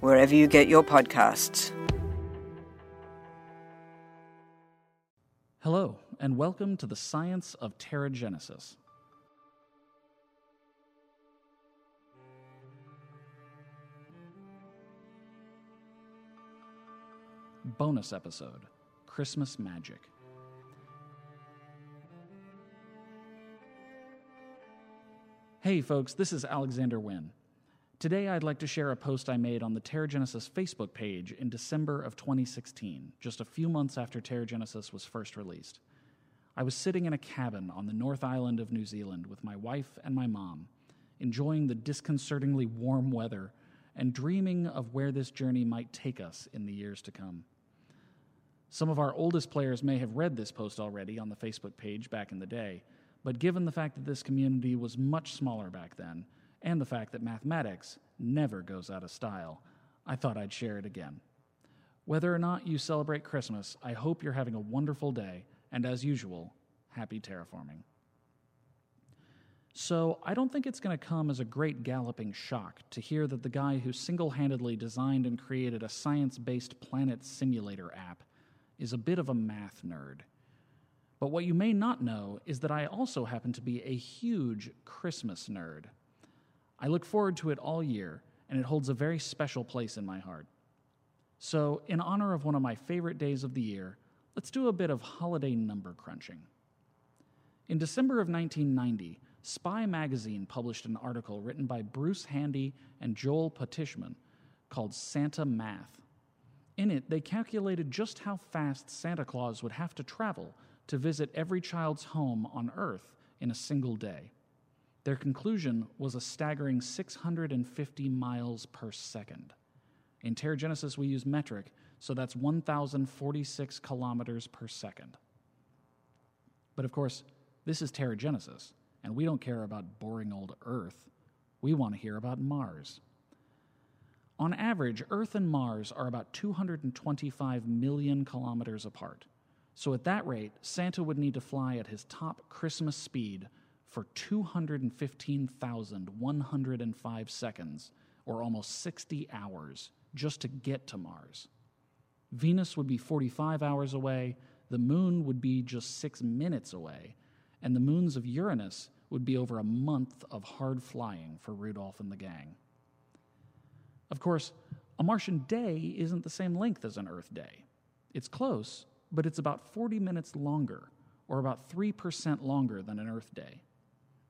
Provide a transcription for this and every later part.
wherever you get your podcasts. Hello, and welcome to the Science of TerraGenesis. Bonus episode, Christmas Magic. Hey folks, this is Alexander Wynn. Today I'd like to share a post I made on the TerraGenesis Facebook page in December of 2016, just a few months after TerraGenesis was first released. I was sitting in a cabin on the North Island of New Zealand with my wife and my mom, enjoying the disconcertingly warm weather and dreaming of where this journey might take us in the years to come. Some of our oldest players may have read this post already on the Facebook page back in the day, but given the fact that this community was much smaller back then, and the fact that mathematics never goes out of style, I thought I'd share it again. Whether or not you celebrate Christmas, I hope you're having a wonderful day, and as usual, happy terraforming. So I don't think it's going to come as a great galloping shock to hear that the guy who single-handedly designed and created a science-based planet simulator app is a bit of a math nerd. But what you may not know is that I also happen to be a huge Christmas nerd. I look forward to it all year, and it holds a very special place in my heart. So, in honor of one of my favorite days of the year, let's do a bit of holiday number crunching. In December of 1990, Spy Magazine published an article written by Bruce Handy and Joel Patishman called Santa Math. In it, they calculated just how fast Santa Claus would have to travel to visit every child's home on Earth in a single day. Their conclusion was a staggering 650 miles per second. In TerraGenesis, we use metric, so that's 1,046 kilometers per second. But of course, this is TerraGenesis, and we don't care about boring old Earth. We want to hear about Mars. On average, Earth and Mars are about 225 million kilometers apart. So at that rate, Santa would need to fly at his top Christmas speed for 215,105 seconds, or almost 60 hours, just to get to Mars. Venus would be 45 hours away, the Moon would be just 6 minutes away, and the moons of Uranus would be over a month of hard flying for Rudolph and the gang. Of course, a Martian day isn't the same length as an Earth day. It's close, but it's about 40 minutes longer, or about 3% longer than an Earth day.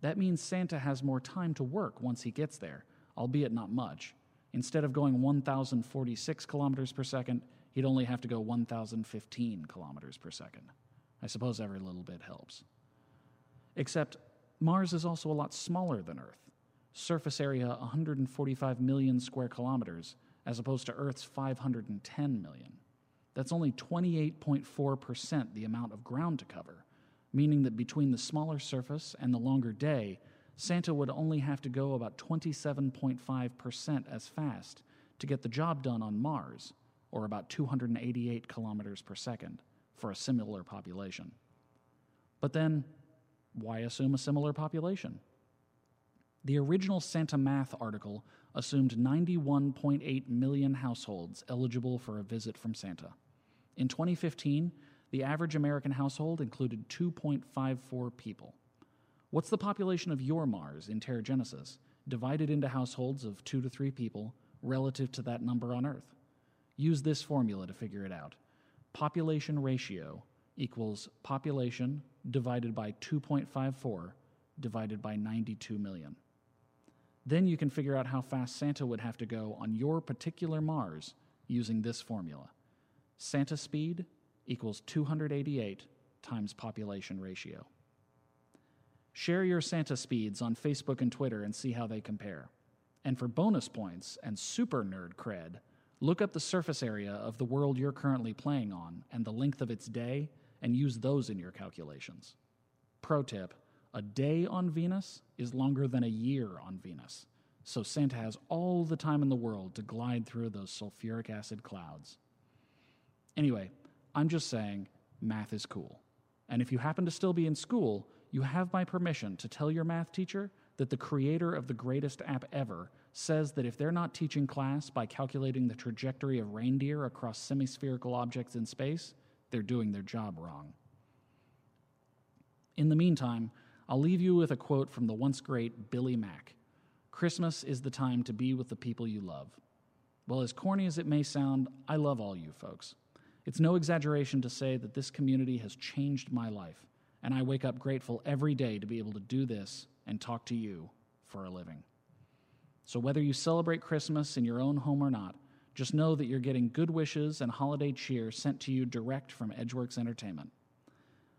That means Santa has more time to work once he gets there, albeit not much. Instead of going 1,046 kilometers per second, he'd only have to go 1,015 kilometers per second. I suppose every little bit helps. Except Mars is also a lot smaller than Earth. Surface area 145 million square kilometers, as opposed to Earth's 510 million. That's only 28.4% the amount of ground to cover, meaning that between the smaller surface and the longer day, Santa would only have to go about 27.5% as fast to get the job done on Mars, or about 288 kilometers per second, for a similar population. But then, why assume a similar population? The original Santa Math article assumed 91.8 million households eligible for a visit from Santa. In 2015, the average American household included 2.54 people. What's the population of your Mars in TerraGenesis, divided into households of 2 to 3 people, relative to that number on Earth? Use this formula to figure it out. Population ratio equals population divided by 2.54 divided by 92 million. Then you can figure out how fast Santa would have to go on your particular Mars using this formula. Santa speed equals 288 times population ratio. Share your Santa speeds on Facebook and Twitter and see how they compare. And for bonus points and super nerd cred, Look up the surface area of the world you're currently playing on and the length of its day, and use those in your calculations. Pro tip, a day on Venus is longer than a year on Venus, so Santa has all the time in the world to glide through those sulfuric acid clouds. Anyway, I'm just saying, math is cool. And if you happen to still be in school, you have my permission to tell your math teacher that the creator of the greatest app ever says that if they're not teaching class by calculating the trajectory of reindeer across semi-spherical objects in space, they're doing their job wrong. In the meantime, I'll leave you with a quote from the once great Billy Mack. Christmas is the time to be with the people you love. Well, as corny as it may sound, I love all you folks. It's no exaggeration to say that this community has changed my life, and I wake up grateful every day to be able to do this and talk to you for a living. So whether you celebrate Christmas in your own home or not, just know that you're getting good wishes and holiday cheer sent to you direct from Edgeworks Entertainment.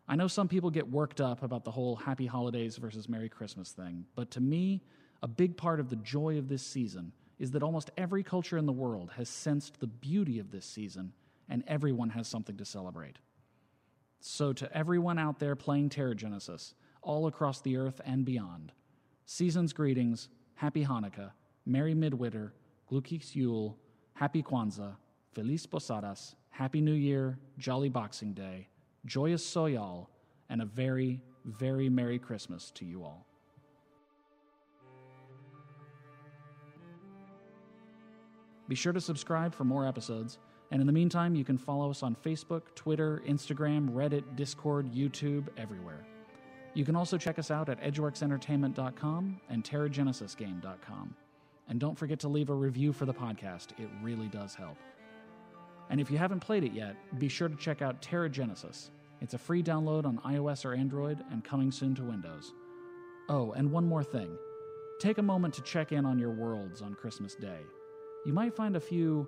I know some people get worked up about the whole happy holidays versus Merry Christmas thing, but to me, a big part of the joy of this season is that almost every culture in the world has sensed the beauty of this season, and everyone has something to celebrate. So to everyone out there playing TerraGenesis, all across the earth and beyond, season's greetings, Happy Hanukkah, Merry Midwinter, Glückliches Yule, Happy Kwanzaa, Feliz Posadas, Happy New Year, Jolly Boxing Day, Joyous Soyal, and a very, very Merry Christmas to you all. Be sure to subscribe for more episodes. And in the meantime, you can follow us on Facebook, Twitter, Instagram, Reddit, Discord, YouTube, everywhere. You can also check us out at edgeworksentertainment.com and terragenesisgame.com. And don't forget to leave a review for the podcast. It really does help. And if you haven't played it yet, be sure to check out TerraGenesis. It's a free download on iOS or Android and coming soon to Windows. Oh, and one more thing. Take a moment to check in on your worlds on Christmas Day. You might find a few